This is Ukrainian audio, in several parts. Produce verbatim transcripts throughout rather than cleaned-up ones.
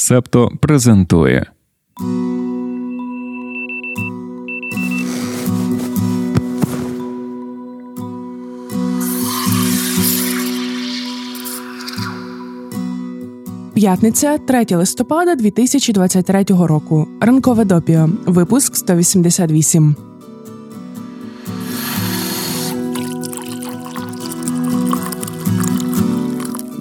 Септо презентує. П'ятниця, третє листопада дві тисячі двадцять третього року. Ранкове допіо. Випуск сто вісімдесят вісім.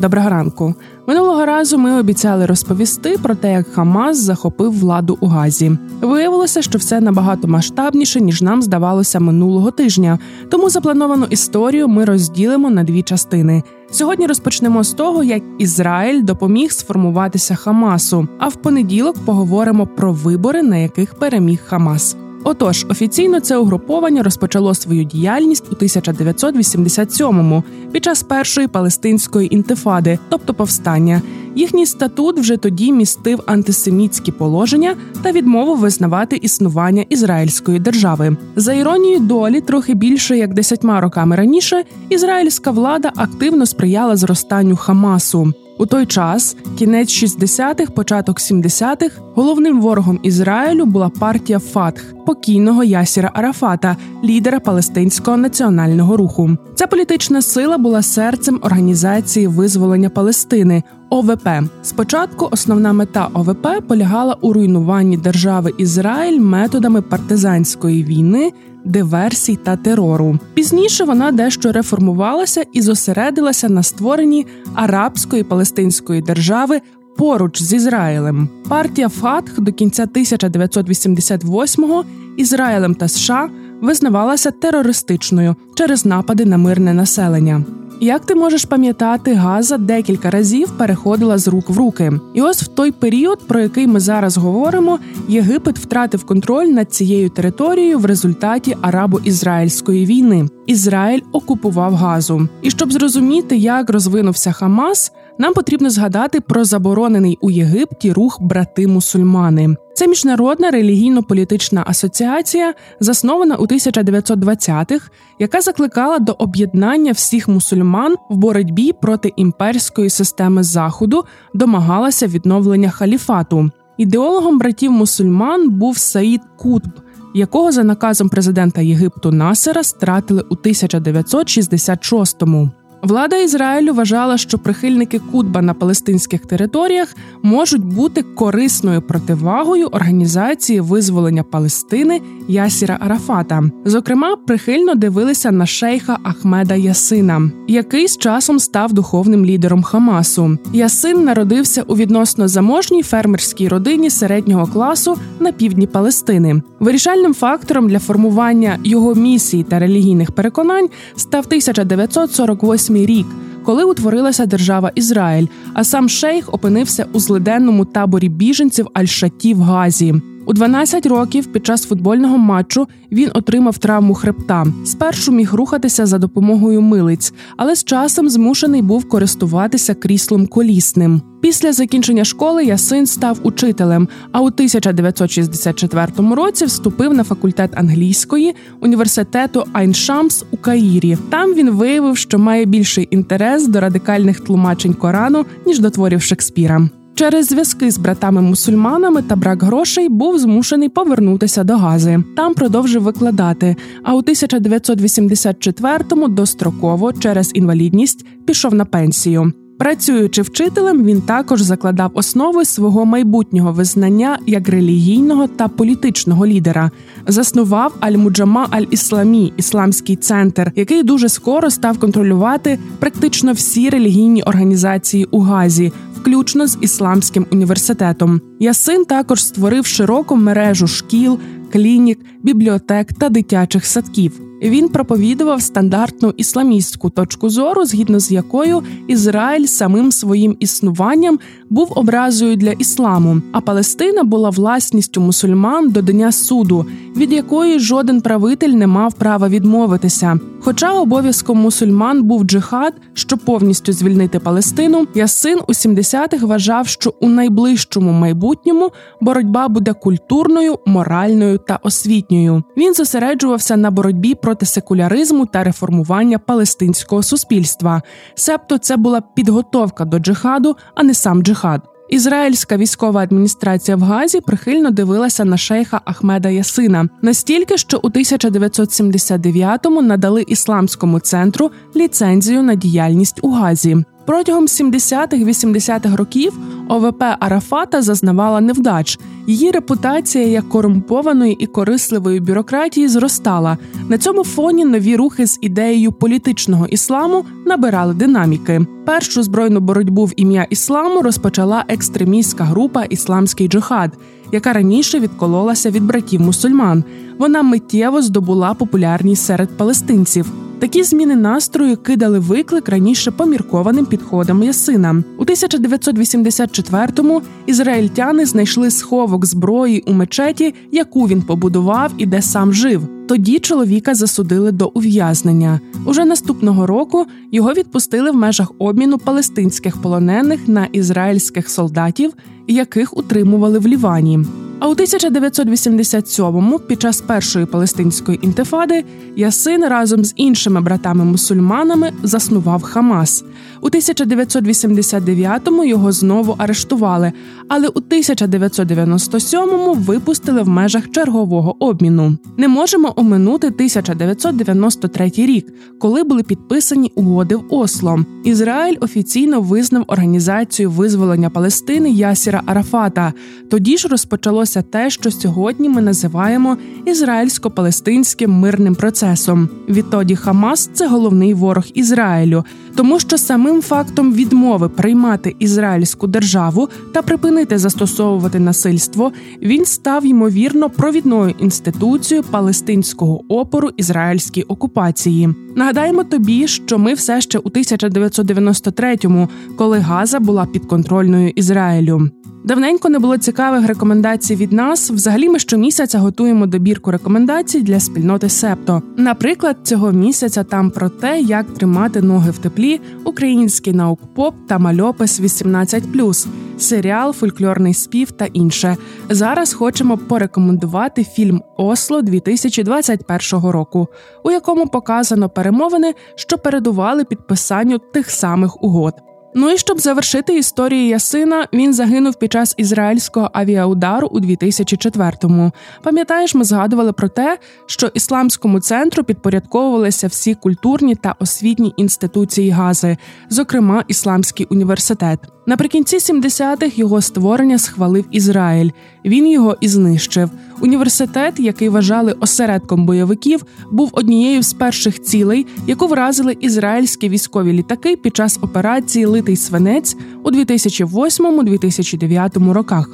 Доброго ранку. Минулого разу ми обіцяли розповісти про те, як Хамас захопив владу у Газі. Виявилося, що все набагато масштабніше, ніж нам здавалося минулого тижня. Тому заплановану історію ми розділимо на дві частини. Сьогодні розпочнемо з того, як Ізраїль допоміг сформуватися Хамасу, а в понеділок поговоримо про вибори, на яких переміг Хамас. Отож, офіційно це угруповання розпочало свою діяльність у тисяча дев'ятсот вісімдесят сьомому під час першої палестинської інтифади, тобто повстання. Їхній статут вже тоді містив антисемітські положення та відмову визнавати існування ізраїльської держави. За іронією долі, трохи більше як десятьма роками раніше, ізраїльська влада активно сприяла зростанню Хамасу. У той час, кінець шістдесятих, початок сімдесятих, головним ворогом Ізраїлю була партія Фатх, покійного Ясіра Арафата, лідера палестинського національного руху. Ця політична сила була серцем Організації визволення Палестини – О В П. Спочатку основна мета О В П полягала у руйнуванні держави Ізраїль методами партизанської війни, диверсій та терору. Пізніше вона дещо реформувалася і зосередилася на створенні арабської палестинської держави поруч з Ізраїлем. Партія Фатх до кінця тисяча дев'ятсот вісімдесят восьмого Ізраїлем та США визнавалася терористичною через напади на мирне населення. Як ти можеш пам'ятати, Газа декілька разів переходила з рук в руки. І ось в той період, про який ми зараз говоримо, Єгипет втратив контроль над цією територією в результаті арабо-ізраїльської війни. Ізраїль окупував Газу. І щоб зрозуміти, як розвинувся Хамас, нам потрібно згадати про заборонений у Єгипті рух «Брати-мусульмани». Це міжнародна релігійно-політична асоціація, заснована у тисяча дев'ятсот двадцятих, яка закликала до об'єднання всіх мусульман в боротьбі проти імперської системи Заходу, домагалася відновлення халіфату. Ідеологом братів-мусульман був Саїд Кутб, якого за наказом президента Єгипту Насера стратили у тисяча дев'ятсот шістдесят шостому. Влада Ізраїлю вважала, що прихильники Кутба на палестинських територіях можуть бути корисною противагою Організації визволення Палестини Ясіра Арафата. Зокрема, прихильно дивилися на шейха Ахмеда Ясина, який з часом став духовним лідером Хамасу. Ясин народився у відносно заможній фермерській родині середнього класу на півдні Палестини. Вирішальним фактором для формування його місії та релігійних переконань став тисяча дев'ятсот сорок восьмий рік, коли утворилася держава Ізраїль, а сам шейх опинився у злиденному таборі біженців Аль-Шаті в Газі. У дванадцять років під час футбольного матчу він отримав травму хребта. Спершу міг рухатися за допомогою милиць, але з часом змушений був користуватися кріслом колісним. Після закінчення школи Ясин став учителем, а у тисяча дев'ятсот шістдесят четвертому році вступив на факультет англійської університету Айншамс у Каїрі. Там він виявив, що має більший інтерес до радикальних тлумачень Корану, ніж до творів Шекспіра. Через зв'язки з братами-мусульманами та брак грошей був змушений повернутися до Гази. Там продовжив викладати, а у тисяча дев'ятсот вісімдесят четвертому достроково через інвалідність пішов на пенсію. Працюючи вчителем, він також закладав основи свого майбутнього визнання як релігійного та політичного лідера. Заснував Аль-Муджама Аль-Ісламі – Ісламський центр, який дуже скоро став контролювати практично всі релігійні організації у Газі, включно з Ісламським університетом. Ясин також створив широку мережу шкіл, клінік, бібліотек та дитячих садків. Він проповідував стандартну ісламістську точку зору, згідно з якою Ізраїль самим своїм існуванням був образою для ісламу, а Палестина була власністю мусульман до Дня суду, від якої жоден правитель не мав права відмовитися. Хоча обов'язком мусульман був джихад, щоб повністю звільнити Палестину, Ясин у сімдесятих вважав, що у найближчому майбутньому боротьба буде культурною, моральною та освітньою. Він зосереджувався на боротьбі проти секуляризму та реформування палестинського суспільства. Себто це була підготовка до джихаду, а не сам джихад. Ізраїльська військова адміністрація в Газі прихильно дивилася на шейха Ахмеда Ясина, настільки, що у тисяча дев'ятсот сімдесят дев'ятому надали Ісламському центру ліцензію на діяльність у Газі. Протягом сімдесятих-вісімдесятих років ОВП Арафата зазнавала невдач. Її репутація як корумпованої і корисливої бюрократії зростала. На цьому фоні нові рухи з ідеєю політичного ісламу набирали динаміки. Першу збройну боротьбу в ім'я ісламу розпочала екстремістська група «Ісламський джихад», яка раніше відкололася від братів-мусульман. Вона миттєво здобула популярність серед палестинців. Такі зміни настрою кидали виклик раніше поміркованим підходам Ясина. У тисяча дев'ятсот вісімдесят четвертому ізраїльтяни знайшли сховок зброї у мечеті, яку він побудував і де сам жив. Тоді чоловіка засудили до ув'язнення. Уже наступного року його відпустили в межах обміну палестинських полонених на ізраїльських солдатів, яких утримували в Лівані. А у тисяча дев'ятсот вісімдесят сьомому під час першої палестинської інтифади Ясин разом з іншими братами-мусульманами заснував Хамас. У тисяча дев'ятсот вісімдесят дев'ятому його знову арештували, але у тисяча дев'ятсот дев'яносто сьомому випустили в межах чергового обміну. Не можемо оминути тисяча дев'ятсот дев'яносто третій рік, коли були підписані угоди в Осло. Ізраїль офіційно визнав Організацію визволення Палестини Ясіра Арафата. Тоді ж розпочалося те, що сьогодні ми називаємо ізраїльсько-палестинським мирним процесом. Відтоді Хамас – це головний ворог Ізраїлю, тому що самим фактом відмови приймати ізраїльську державу та припинити застосовувати насильство, він став, ймовірно, провідною інституцією палестинського опору ізраїльській окупації. Нагадаємо тобі, що ми все ще у тисяча дев'ятсот дев'яносто третьому, коли Газа була підконтрольною Ізраїлю. Давненько не було цікавих рекомендацій від нас. Взагалі ми щомісяця готуємо добірку рекомендацій для спільноти Септо. Наприклад, цього місяця там про те, як тримати ноги в теплі, український наукпоп та мальопис вісімнадцять плюс, серіал, фольклорний спів та інше. Зараз хочемо порекомендувати фільм «Осло» дві тисячі двадцять першого року, у якому показано перемовини, що передували підписанню тих самих угод. Ну і щоб завершити історію Ясина, він загинув під час ізраїльського авіаудару у дві тисячі четвертому. Пам'ятаєш, ми згадували про те, що Ісламському центру підпорядковувалися всі культурні та освітні інституції Гази, зокрема Ісламський університет. Наприкінці сімдесятих його створення схвалив Ізраїль. Він його і знищив. Університет, який вважали осередком бойовиків, був однією з перших цілей, яку вразили ізраїльські військові літаки під час операції «Литий свинець» у дві тисячі восьмому - дві тисячі дев'ятому роках.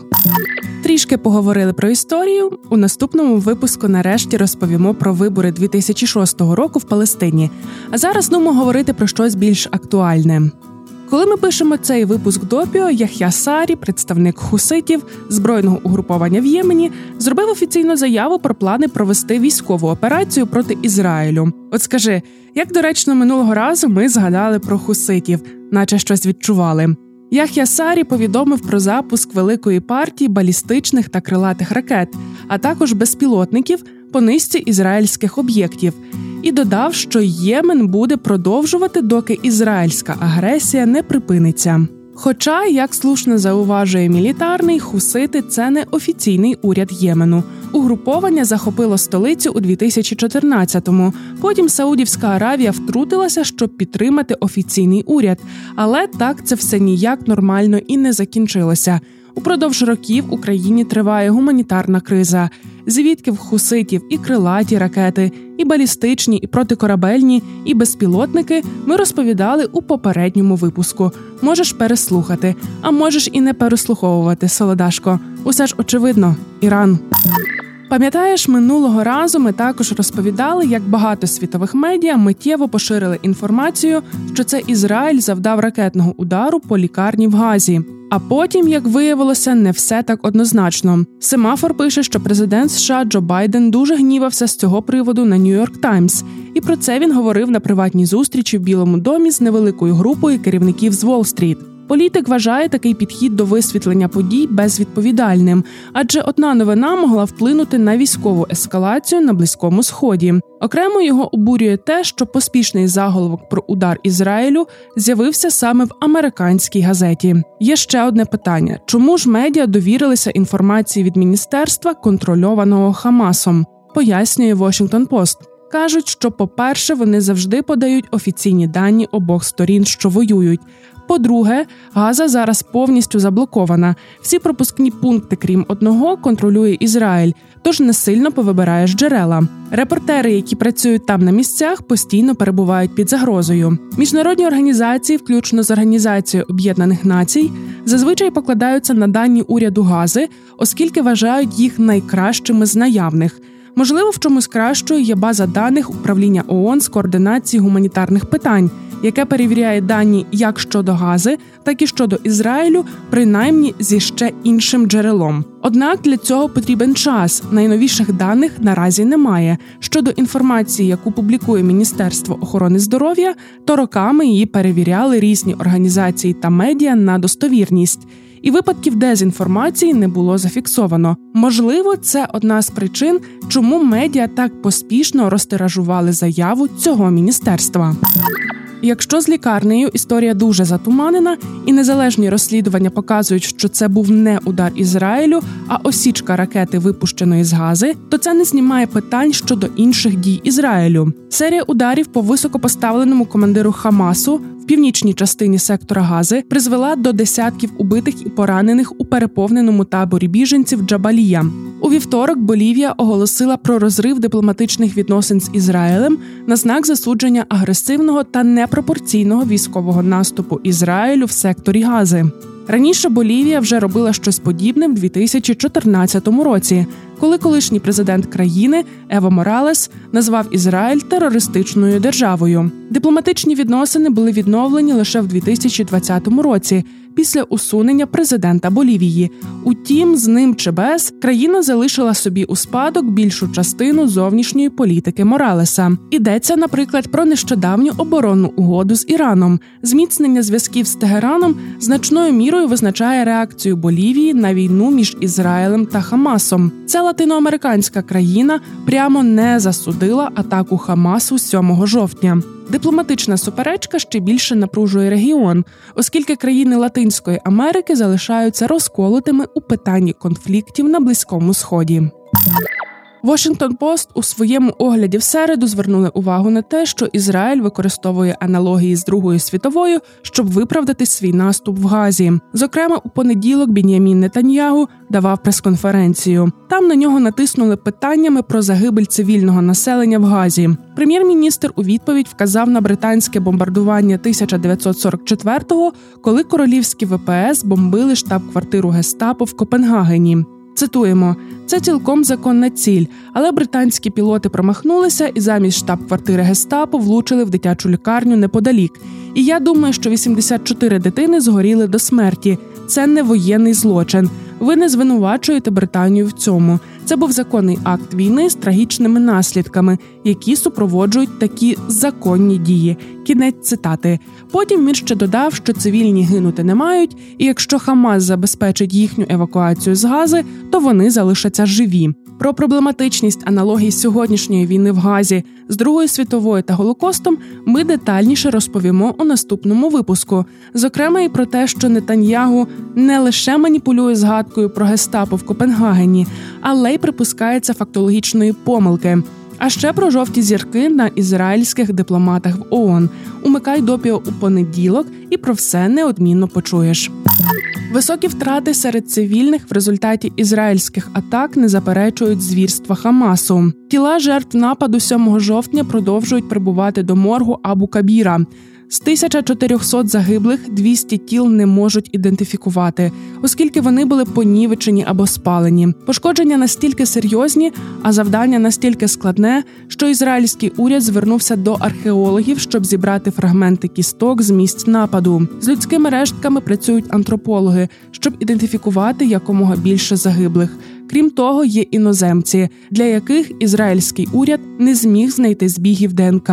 Трішки поговорили про історію. У наступному випуску нарешті розповімо про вибори дві тисячі шостого року в Палестині. А зараз думаю говорити про щось більш актуальне. Коли ми пишемо цей випуск допіо, Ях'я Сарі, представник хуситів, збройного угруповання в Ємені, зробив офіційну заяву про плани провести військову операцію проти Ізраїлю. От скажи, як доречно минулого разу ми згадали про хуситів, наче щось відчували. Ях'я Сарі повідомив про запуск великої партії балістичних та крилатих ракет, а також безпілотників по низці ізраїльських об'єктів. І додав, що Ємен буде продовжувати, доки ізраїльська агресія не припиниться. Хоча, як слушно зауважує мілітарний, хусити – це не офіційний уряд Ємену. Угруповання захопило столицю у дві тисячі чотирнадцятому. Потім Саудівська Аравія втрутилася, щоб підтримати офіційний уряд. Але так це все ніяк нормально і не закінчилося. Упродовж років в Україні триває гуманітарна криза. Звідки в хуситів і крилаті ракети, і балістичні, і протикорабельні, і безпілотники ми розповідали у попередньому випуску. Можеш переслухати, а можеш і не переслуховувати, солодашко. Усе ж очевидно – Іран. Пам'ятаєш, минулого разу ми також розповідали, як багато світових медіа миттєво поширили інформацію, що це Ізраїль завдав ракетного удару по лікарні в Газі. А потім, як виявилося, не все так однозначно. Семафор пише, що президент США Джо Байден дуже гнівався з цього приводу на «Нью-Йорк Таймс». І про це він говорив на приватній зустрічі в Білому домі з невеликою групою керівників з Уолл-стріт. Політик вважає такий підхід до висвітлення подій безвідповідальним, адже одна новина могла вплинути на військову ескалацію на Близькому Сході. Окремо його обурює те, що поспішний заголовок про удар Ізраїлю з'явився саме в американській газеті. Є ще одне питання. Чому ж медіа довірилися інформації від міністерства, контрольованого Хамасом? Пояснює Washington Post. Кажуть, що, по-перше, вони завжди подають офіційні дані обох сторін, що воюють. По-друге, Газа зараз повністю заблокована. Всі пропускні пункти, крім одного, контролює Ізраїль, тож не сильно повибираєш джерела. Репортери, які працюють там на місцях, постійно перебувають під загрозою. Міжнародні організації, включно з Організацією Об'єднаних Націй, зазвичай покладаються на дані уряду Гази, оскільки вважають їх найкращими з наявних. Можливо, в чомусь кращою є база даних Управління ООН з координації гуманітарних питань, яке перевіряє дані як щодо Гази, так і щодо Ізраїлю, принаймні зі ще іншим джерелом. Однак для цього потрібен час. Найновіших даних наразі немає. Щодо інформації, яку публікує Міністерство охорони здоров'я, то роками її перевіряли різні організації та медіа на достовірність. І випадків дезінформації не було зафіксовано. Можливо, це одна з причин, чому медіа так поспішно розтиражували заяву цього міністерства. Якщо з лікарнею історія дуже затуманена, і незалежні розслідування показують, що це був не удар Ізраїлю, а осічка ракети, випущеної з Гази, то це не знімає питань щодо інших дій Ізраїлю. Серія ударів по високопоставленому командиру Хамасу в північній частині сектора Гази призвела до десятків убитих і поранених у переповненому таборі біженців Джабалія. У вівторок Болівія оголосила про розрив дипломатичних відносин з Ізраїлем на знак засудження агресивного та непропорційного військового наступу Ізраїлю в секторі Гази. Раніше Болівія вже робила щось подібне в дві тисячі чотирнадцятому році, коли колишній президент країни Ево Моралес назвав Ізраїль терористичною державою. Дипломатичні відносини були відновлені лише в дві тисячі двадцятому році, після усунення президента Болівії. Утім, з ним чи без, країна залишила собі у спадок більшу частину зовнішньої політики Моралеса. Йдеться, наприклад, про нещодавню оборонну угоду з Іраном. Зміцнення зв'язків з Тегераном значною мірою визначає реакцію Болівії на війну між Ізраїлем та Хамасом. Це латиноамериканська країна прямо не засудила атаку Хамасу сьомого жовтня. Дипломатична суперечка ще більше напружує регіон, оскільки країни Латинської Америки залишаються розколотими у питанні конфліктів на Близькому Сході. Washington Post у своєму огляді в середу звернули увагу на те, що Ізраїль використовує аналогії з Другою світовою, щоб виправдати свій наступ в Газі. Зокрема, у понеділок Бін'ямін Нетаньягу давав прес-конференцію. Там на нього натиснули питаннями про загибель цивільного населення в Газі. Прем'єр-міністр у відповідь вказав на британське бомбардування тисяча дев'ятсот сорок четвертого, коли королівські ВПС бомбили штаб-квартиру Гестапо в Копенгагені. Цитуємо, це цілком законна ціль, але британські пілоти промахнулися і замість штаб-квартири Гестапо влучили в дитячу лікарню неподалік. І я думаю, що вісімдесят чотири дитини згоріли до смерті. Це не воєнний злочин. Ви не звинувачуєте Британію в цьому. Це був законний акт війни з трагічними наслідками, які супроводжують такі законні дії. Кінець цитати. Потім він ще додав, що цивільні гинути не мають, і якщо Хамас забезпечить їхню евакуацію з Гази, то вони залишаться живі. Про проблематичність аналогій сьогоднішньої війни в Газі з Другою світовою та Голокостом ми детальніше розповімо у наступному випуску. Зокрема, і про те, що Нетаньягу не лише маніпулює згадкою про Гестапо в Копенгагені, але й припускається фактологічної помилки. А ще про жовті зірки на ізраїльських дипломатах в ООН. Умикай допіо у понеділок і про все неодмінно почуєш. Високі втрати серед цивільних в результаті ізраїльських атак не заперечують звірства Хамасу. Тіла жертв нападу сьомого жовтня продовжують прибувати до моргу Абу-Кабіра. З тисяча чотириста загиблих двісті тіл не можуть ідентифікувати, оскільки вони були понівечені або спалені. Пошкодження настільки серйозні, а завдання настільки складне, що ізраїльський уряд звернувся до археологів, щоб зібрати фрагменти кісток з місць нападу. З людськими рештками працюють антропологи, щоб ідентифікувати якомога більше загиблих. Крім того, є іноземці, для яких ізраїльський уряд не зміг знайти збігів ДНК.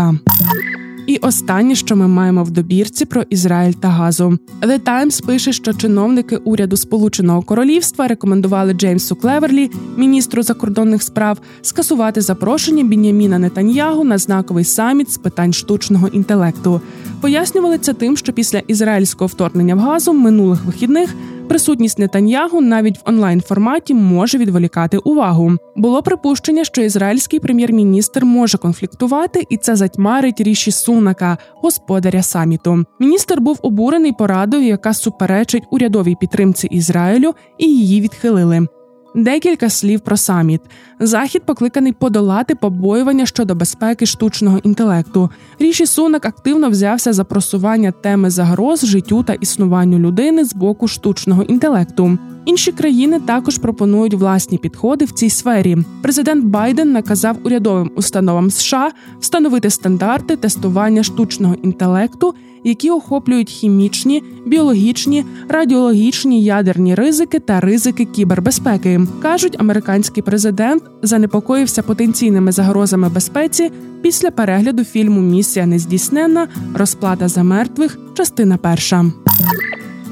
І останнє, що ми маємо в добірці про Ізраїль та Газу. The Times пише, що чиновники уряду Сполученого Королівства рекомендували Джеймсу Клеверлі, міністру закордонних справ, скасувати запрошення Бін'яміна Нетаньягу на знаковий саміт з питань штучного інтелекту. Пояснювали це тим, що після ізраїльського вторгнення в Газу минулих вихідних присутність Нетаньягу навіть в онлайн-форматі може відволікати увагу. Було припущення, що ізраїльський прем'єр-міністр може конфліктувати, і це затьмарить Ріші Сунака, господаря саміту. Міністр був обурений порадою, яка суперечить урядовій підтримці Ізраїлю, і її відхилили. Декілька слів про саміт. Захід покликаний подолати побоювання щодо безпеки штучного інтелекту. Ріші Сунак активно взявся за просування теми загроз життю та існуванню людини з боку штучного інтелекту. Інші країни також пропонують власні підходи в цій сфері. Президент Байден наказав урядовим установам США встановити стандарти тестування штучного інтелекту, які охоплюють хімічні, біологічні, радіологічні, ядерні ризики та ризики кібербезпеки. Кажуть, американський президент занепокоївся потенційними загрозами безпеці після перегляду фільму «Місія нездійсненна. Розплата за мертвих. Частина перша».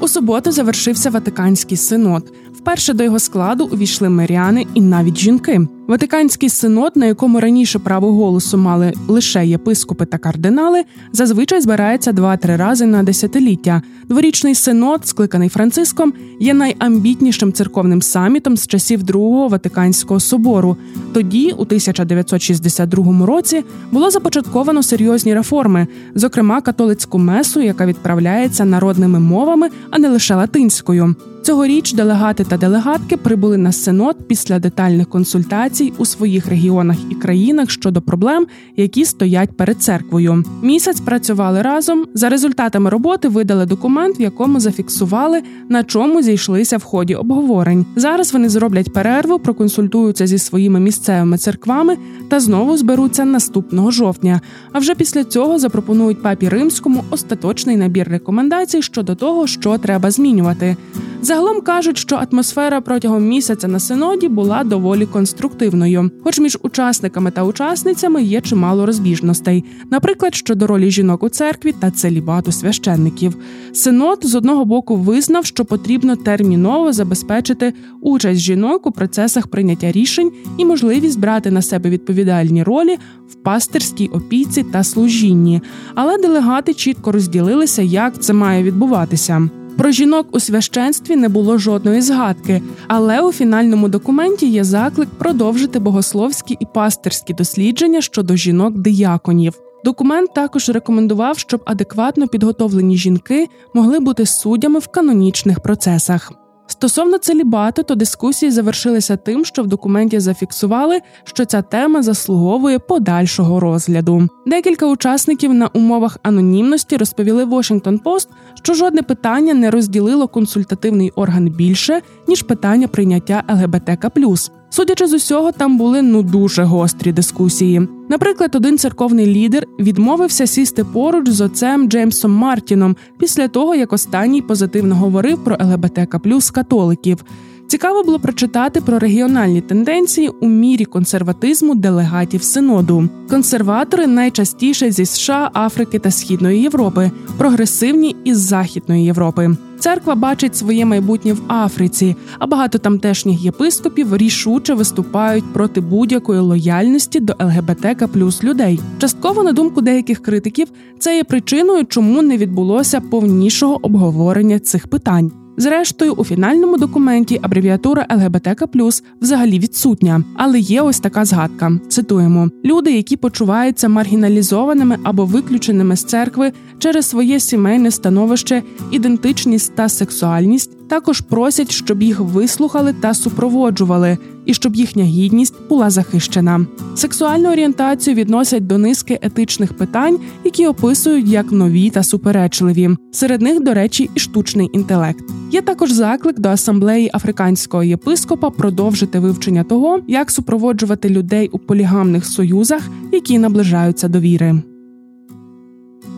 У суботу завершився Ватиканський синод. Вперше до його складу увійшли миряни і навіть жінки. Ватиканський синод, на якому раніше право голосу мали лише єпископи та кардинали, зазвичай збирається два-три рази на десятиліття. Дворічний синод, скликаний Франциском, є найамбітнішим церковним самітом з часів Другого Ватиканського собору. Тоді, у тисяча дев'ятсот шістдесят другому році, було започатковано серйозні реформи, зокрема католицьку месу, яка відправляється народними мовами, а не лише латинською. Цьогоріч делегати та делегатки прибули на синод після детальних консультацій у своїх регіонах і країнах щодо проблем, які стоять перед церквою. Місяць працювали разом. За результатами роботи видали документ, в якому зафіксували, на чому зійшлися в ході обговорень. Зараз вони зроблять перерву, проконсультуються зі своїми місцевими церквами та знову зберуться наступного жовтня. А вже після цього запропонують папі Римському остаточний набір рекомендацій щодо того, що треба змінювати. Загалом кажуть, що атмосфера протягом місяця на синоді була доволі конструктивною. Хоч між учасниками та учасницями є чимало розбіжностей. Наприклад, щодо ролі жінок у церкві та целібату священників. Синод, з одного боку, визнав, що потрібно терміново забезпечити участь жінок у процесах прийняття рішень і можливість брати на себе відповідальні ролі в пастирській опіці та служінні. Але делегати чітко розділилися, як це має відбуватися. Про жінок у священстві не було жодної згадки, але у фінальному документі є заклик продовжити богословські і пастирські дослідження щодо жінок-дияконів. Документ також рекомендував, щоб адекватно підготовлені жінки могли бути суддями в канонічних процесах. Стосовно целібату, то дискусії завершилися тим, що в документі зафіксували, що ця тема заслуговує подальшого розгляду. Декілька учасників на умовах анонімності розповіли Washington Post, що жодне питання не розділило консультативний орган більше, ніж питання прийняття ел ге бе те ка плюс. Судячи з усього, там були, ну, дуже гострі дискусії. Наприклад, один церковний лідер відмовився сісти поруч з отцем Джеймсом Мартіном після того, як останній позитивно говорив про ел ге бе те ка плюс католиків. Цікаво було прочитати про регіональні тенденції у мірі консерватизму делегатів синоду. Консерватори найчастіше зі США, Африки та Східної Європи, прогресивні із Західної Європи. Церква бачить своє майбутнє в Африці, а багато тамтешніх єпископів рішуче виступають проти будь-якої лояльності до ел ге бе те ка плюс людей. Частково, на думку деяких критиків, це є причиною, чому не відбулося повнішого обговорення цих питань. Зрештою, у фінальному документі абревіатура ел ге бе те ка плюс взагалі відсутня. Але є ось така згадка. Цитуємо. Люди, які почуваються маргіналізованими або виключеними з церкви через своє сімейне становище, ідентичність та сексуальність, також просять, щоб їх вислухали та супроводжували, і щоб їхня гідність була захищена. Сексуальну орієнтацію відносять до низки етичних питань, які описують як нові та суперечливі. Серед них, до речі, і штучний інтелект. Є також заклик до асамблеї африканського єпископа продовжити вивчення того, як супроводжувати людей у полігамних союзах, які наближаються до віри.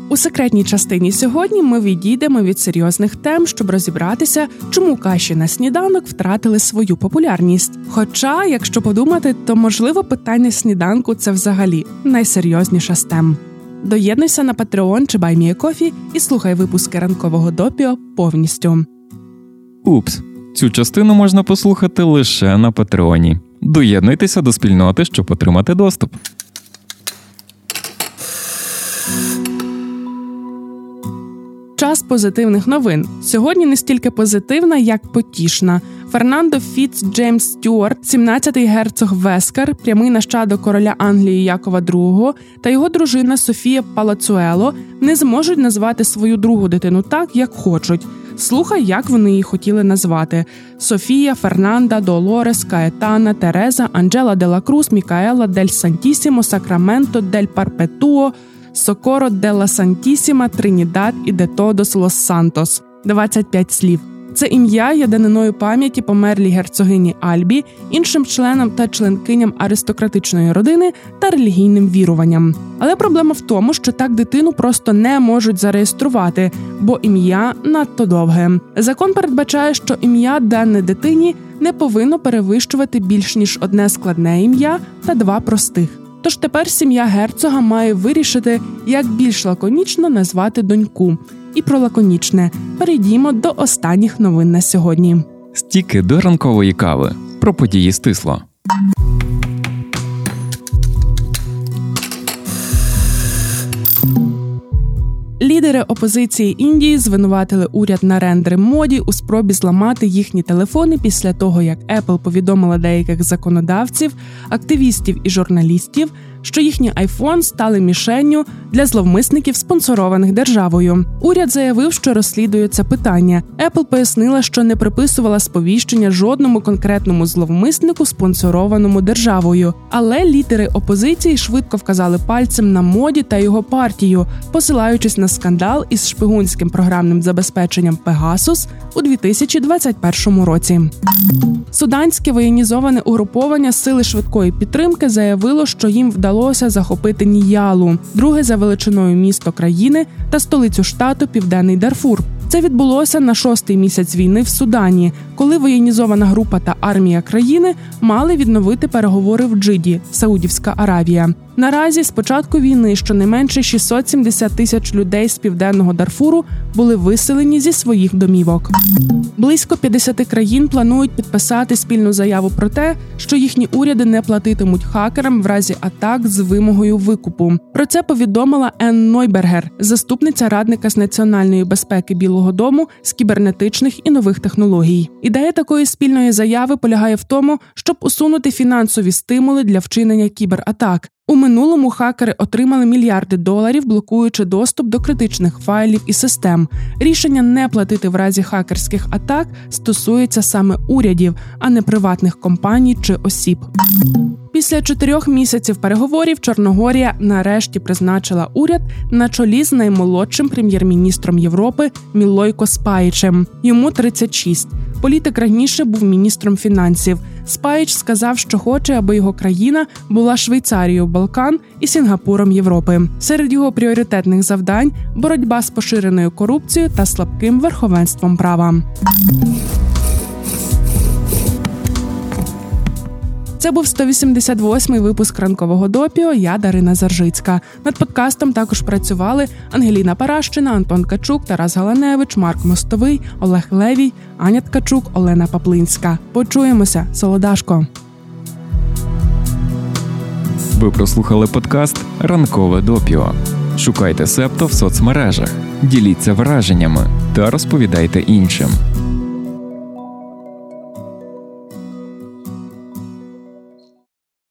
У секретній частині сьогодні ми відійдемо від серйозних тем, щоб розібратися, чому каші на сніданок втратили свою популярність. Хоча, якщо подумати, то, можливо, питання сніданку – це взагалі найсерйозніша з тем. Доєднуйся на Patreon чи BuyMeACoffee і слухай випуски ранкового допіо повністю. Упс, цю частину можна послухати лише на Патреоні. Доєднуйтеся до спільноти, щоб отримати доступ. Час позитивних новин. Сьогодні не стільки позитивна, як потішна. Фернандо Фіц Джеймс Стюарт, сімнадцятий герцог Вескар, прямий нащадок короля Англії Якова другого, та його дружина Софія Палацуело не зможуть назвати свою другу дитину так, як хочуть. Слухай, як вони її хотіли назвати. Софія, Фернанда, Долорес, Каетана, Тереза, Анджела Дела Круз, Мікаела, Дель Сантісімо, Сакраменто, Дель Парпетуо, Сокоро Делла Сантісіма, Тринідад і Де Тодос Лос-Сантос. двадцять п'ять слів. Це ім'я є даниною пам'яті померлій герцогині Альбі, іншим членам та членкиням аристократичної родини та релігійним віруванням. Але проблема в тому, що так дитину просто не можуть зареєструвати, бо ім'я надто довге. Закон передбачає, що ім'я даної дитині не повинно перевищувати більш ніж одне складне ім'я та два простих. Тож тепер сім'я герцога має вирішити, як більш лаконічно назвати доньку. І про лаконічне. Перейдімо до останніх новин на сьогодні. Стіки до ранкової кави. Про події стисло. Лідери опозиції Індії звинуватили уряд Нарендри Моді у спробі зламати їхні телефони після того, як Apple повідомила деяких законодавців, активістів і журналістів, що їхні iPhone стали мішенню для зловмисників, спонсорованих державою. Уряд заявив, що розслідує це питання. Apple пояснила, що не приписувала сповіщення жодному конкретному зловмиснику, спонсорованому державою. Але лідери опозиції швидко вказали пальцем на Моді та його партію, посилаючись на скандал із шпигунським програмним забезпеченням Pegasus у дві тисячі двадцять першому році. Суданське воєнізоване угруповання Сили швидкої підтримки заявило, що їм вдалося Вдалося захопити Ніялу, друге за величиною місто країни та столицю штату Південний Дарфур. Це відбулося на шостий місяць війни в Судані, коли воєнізована група та армія країни мали відновити переговори в Джиді, Саудівська Аравія. Наразі з початку війни щонайменше шістсот сімдесят тисяч людей з Південного Дарфуру були виселені зі своїх домівок. Близько п'ятдесят країн планують підписати спільну заяву про те, що їхні уряди не платитимуть хакерам в разі атак з вимогою викупу. Про це повідомила Енн Нойбергер, заступниця радника з національної безпеки Білого дому з кібернетичних і нових технологій. Ідея такої спільної заяви полягає в тому, щоб усунути фінансові стимули для вчинення кібератак. У минулому хакери отримали мільярди доларів, блокуючи доступ до критичних файлів і систем. Рішення не платити в разі хакерських атак стосується саме урядів, а не приватних компаній чи осіб. Після чотирьох місяців переговорів Чорногорія нарешті призначила уряд на чолі з наймолодшим прем'єр-міністром Європи Мілойко Спаїчем. Йому тридцять шість. Політик раніше був міністром фінансів. Спаїч сказав, що хоче, аби його країна була Швейцарією Балкан і Сінгапуром Європи. Серед його пріоритетних завдань – боротьба з поширеною корупцією та слабким верховенством права. Це був сто вісімдесят восьмий випуск ранкового допіо. Я Дарина Заржицька. Над подкастом також працювали Ангеліна Паращина, Антон Качук, Тарас Галаневич, Марк Мостовий, Олег Левій, Аня Ткачук, Олена Паплинська. Почуємося, солодашко. Ви прослухали подкаст «Ранкове допіо». Шукайте Септо в соцмережах, діліться враженнями та розповідайте іншим.